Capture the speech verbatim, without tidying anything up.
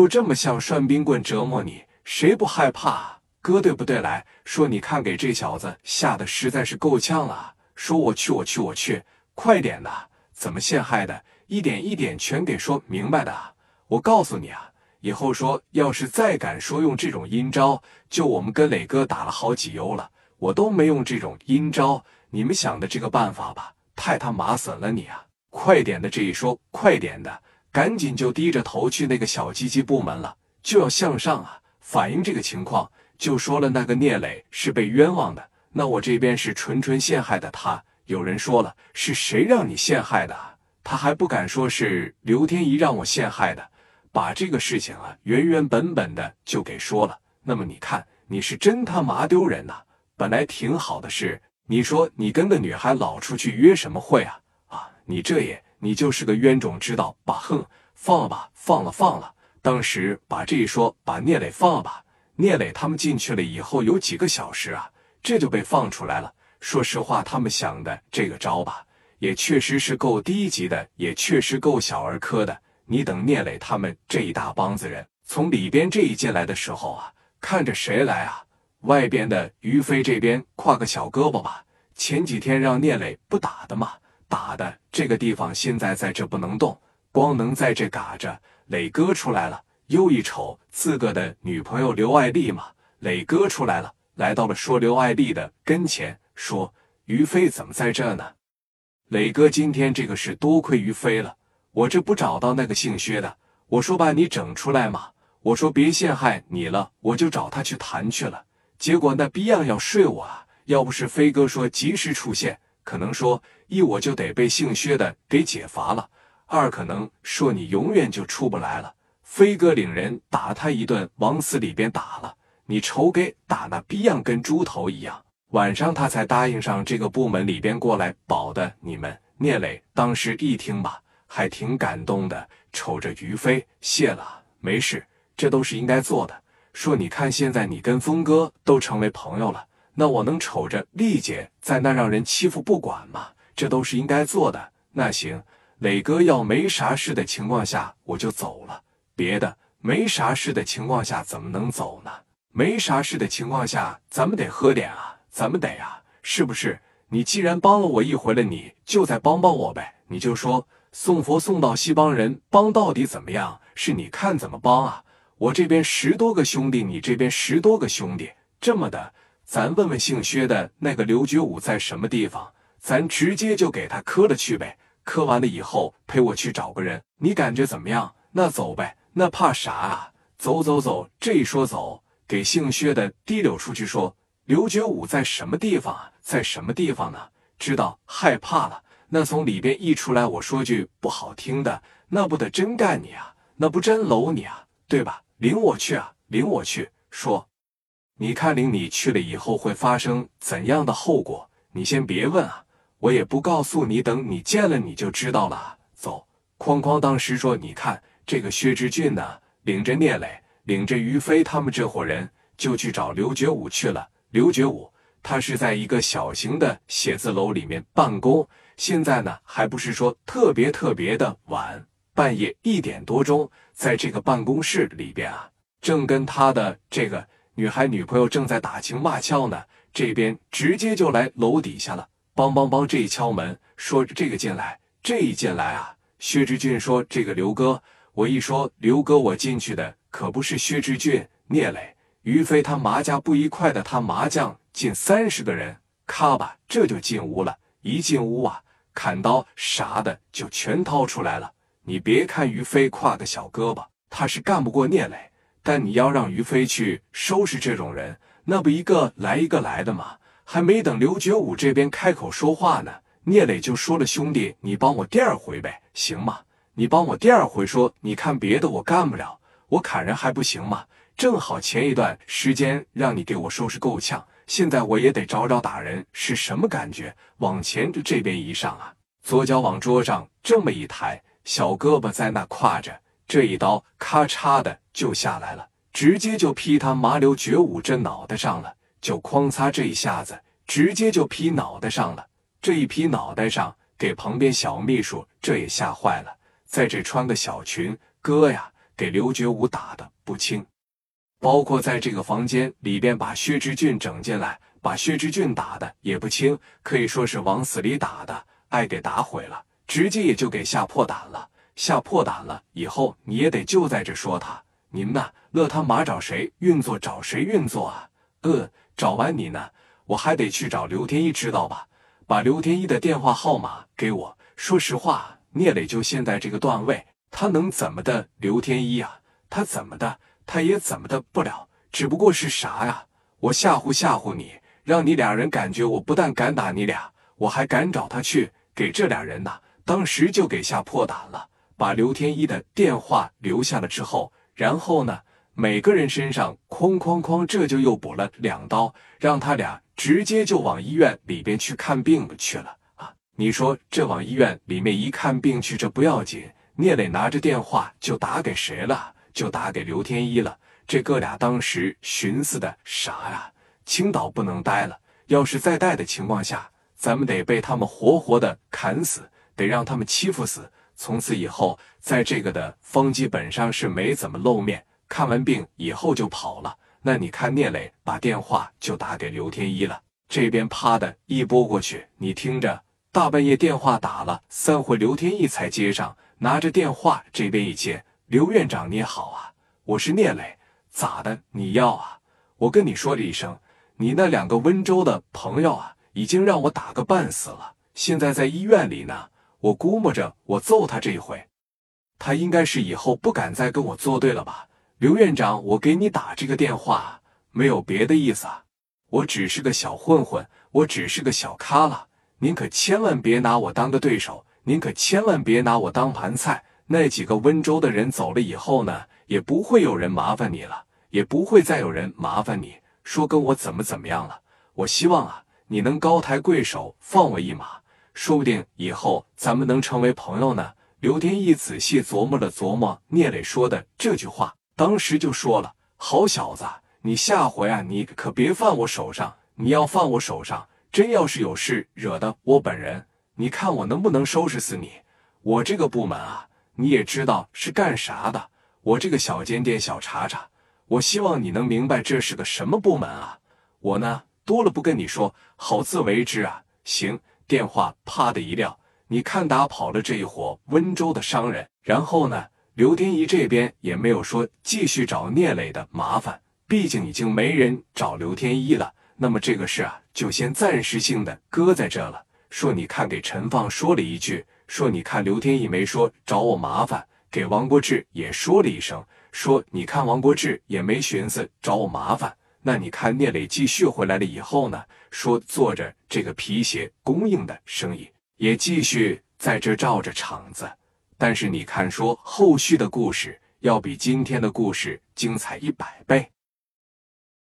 就这么像涮冰棍折磨你，谁不害怕啊？哥对不对？来说，你看给这小子吓得实在是够呛了。说我去我去我去，快点的，怎么陷害的，一点一点全给说明白的。我告诉你啊，以后说要是再敢说用这种阴招，就我们跟磊哥打了好几优了，我都没用这种阴招。你们想的这个办法吧，太他妈损了你啊！快点的，这一说，快点的。 赶紧就低着头去那个小鸡鸡部门了，就要向上啊！反映这个情况，就说了那个聂磊是被冤枉的，那我这边是纯纯陷害的他。有人说了，是谁让你陷害的啊？他还不敢说是刘天一让我陷害的，把这个事情啊原原本本的就给说了。那么你看，你是真他妈丢人呐！本来挺好的事，你说你跟个女孩老出去约什么会啊？啊，你这也…… 你就是个冤种，知道吧？哼，放了吧，放了，放了。当时把这一说，把聂磊放了吧。聂磊他们进去了以后有几个小时啊，这就被放出来了。说实话，他们想的这个招吧，也确实是够低级的，也确实够小儿科的。你等聂磊他们这一大帮子人从里边这一进来的时候啊，看着谁来啊？外边的于飞这边跨个小胳膊吧，前几天让聂磊不打的嘛。 打的这个地方现在在这不能动，光能在这嘎着。磊哥出来了，又一瞅自个的女朋友刘爱丽嘛。磊哥出来了，来到了说刘爱丽的跟前，说于飞怎么在这呢？磊哥今天这个是多亏于飞了，我这不找到那个姓薛的，我说把你整出来嘛，我说别陷害你了，我就找他去谈去了。结果那逼样要睡我啊，要不是飞哥说及时出现。 可能说一我就得被姓薛的给解罚了，二可能说你永远就出不来了。飞哥领人打他一顿，往死里边打了，你瞅给打那逼样跟猪头一样。晚上他才答应上这个部门里边过来保的你们。聂磊当时一听吧，还挺感动的，瞅着于飞，谢了，没事，这都是应该做的。说你看现在你跟峰哥都成为朋友了。 那我能瞅着丽姐在那让人欺负不管吗？这都是应该做的。那行，磊哥要没啥事的情况下我就走了。别的没啥事的情况下怎么能走呢？没啥事的情况下咱们得喝点啊，咱们得啊，是不是？你既然帮了我一回了你，你就再帮帮我呗。你就说送佛送到西帮人，帮到底怎么样？是你看怎么帮啊？我这边十多个兄弟，你这边十多个兄弟，这么的。 咱问问姓薛的那个刘觉武在什么地方，咱直接就给他磕了去呗。磕完了以后陪我去找个人，你感觉怎么样？那走呗，那怕啥啊？走走走，这一说走，给姓薛的提溜出去说，刘觉武在什么地方啊？在什么地方呢？知道害怕了，那从里边一出来，我说句不好听的，那不得真干你啊？那不真搂你啊？对吧？领我去啊，领我去，说。 你看领你去了以后会发生怎样的后果？你先别问啊，我也不告诉你，等你见了你就知道了啊。走，哐哐！当时说，你看这个薛之俊呢，领着聂磊，领着于飞他们这伙人就去找刘觉武去了。刘觉武他是在一个小型的写字楼里面办公，现在呢还不是说特别特别的晚，半夜一点多钟，在这个办公室里边啊，正跟他的这个。 女孩女朋友正在打情骂俏呢，这边直接就来楼底下了，梆梆梆！这一敲门，说这个进来，这一进来啊，薛之俊说这个刘哥，我一说刘哥，我进去的可不是薛之俊、聂磊、于飞他麻将不一块的，他麻将近三十个人，咔吧，这就进屋了。一进屋啊，砍刀啥的就全掏出来了。你别看于飞跨个小胳膊，他是干不过聂磊。 但你要让于飞去收拾这种人，那不一个来一个来的吗？还没等刘觉武这边开口说话呢，聂磊就说了：“兄弟，你帮我第二回呗，行吗？你帮我第二回说，你看别的我干不了，我砍人还不行吗？正好前一段时间让你给我收拾够呛，现在我也得找找打人是什么感觉。往前这边一上啊，左脚往桌上这么一抬，小胳膊在那挎着。” 这一刀咔嚓的就下来了，直接就劈他麻刘觉武这脑袋上了，就哐嚓这一下子，直接就劈脑袋上了。这一劈脑袋上，给旁边小秘书这也吓坏了，在这穿个小裙，哥呀，给刘觉武打得不轻，包括在这个房间里边把薛之俊整进来，把薛之俊打的也不轻，可以说是往死里打的，爱给打毁了，直接也就给吓破胆了。吓破胆了以后，你也得就在这说他，您呢，乐他妈找谁运作找谁运作啊？呃，找完你呢，我还得去找刘天一，知道吧？把刘天一的电话号码给我。说实话，聂磊就现在这个段位，他能怎么的刘天一啊？他怎么的，他也怎么的不了，只不过是啥呀？我吓唬吓唬你，让你俩人感觉我不但敢打你俩，我还敢找他去，给这俩人呐，当时就给吓破胆了。把刘天一的电话留下了之后，然后呢，每个人身上哐哐哐，这就又补了两刀，让他俩直接就往医院里边去看病去了啊！你说这往医院里面一看病去，这不要紧，聂磊拿着电话就打给谁了？就打给刘天一了。这哥俩当时寻思的啥呀？青岛不能待了，要是再待的情况下，咱们得被他们活活的砍死，得让他们欺负死。从此以后，在这个的方基本上是没怎么露面，看完病以后就跑了。那你看聂磊把电话就打给刘天一了，这边啪的一拨过去，你听着，大半夜电话打了三回，刘天一才接上，拿着电话这边一接，刘院长你好啊，我是聂磊，咋的你要啊？我跟你说了一声，你那两个温州的朋友啊，已经让我打个半死了，现在在医院里呢。我估摸着我揍他这一回，他应该是以后不敢再跟我作对了吧？刘院长，我给你打这个电话没有别的意思啊，我只是个小混混，我只是个小咖了，您可千万别拿我当个对手，您可千万别拿我当盘菜。那几个温州的人走了以后呢，也不会有人麻烦你了，也不会再有人麻烦你说跟我怎么怎么样了。我希望啊，你能高抬贵手放我一马，说不定以后咱们能成为朋友呢。刘天一仔细琢磨了琢磨聂磊说的这句话，当时就说了，好小子，你下回啊，你可别犯我手上，你要犯我手上，真要是有事惹的我本人，你看我能不能收拾死你。我这个部门啊，你也知道是干啥的，我这个小尖店小查查，我希望你能明白这是个什么部门啊。我呢，多了不跟你说，好自为之啊。行，电话啪的一撂，你看打跑了这一伙温州的商人。然后呢，刘天一这边也没有说继续找聂磊的麻烦，毕竟已经没人找刘天一了。那么这个事啊，就先暂时性的搁在这了。说你看给陈放说了一句，说你看刘天一没说找我麻烦，给王国志也说了一声，说你看王国志也没寻思找我麻烦。那你看聂磊继续回来了以后呢，说做着这个皮鞋供应的生意，也继续在这照着场子。但是你看说后续的故事要比今天的故事精彩一百倍。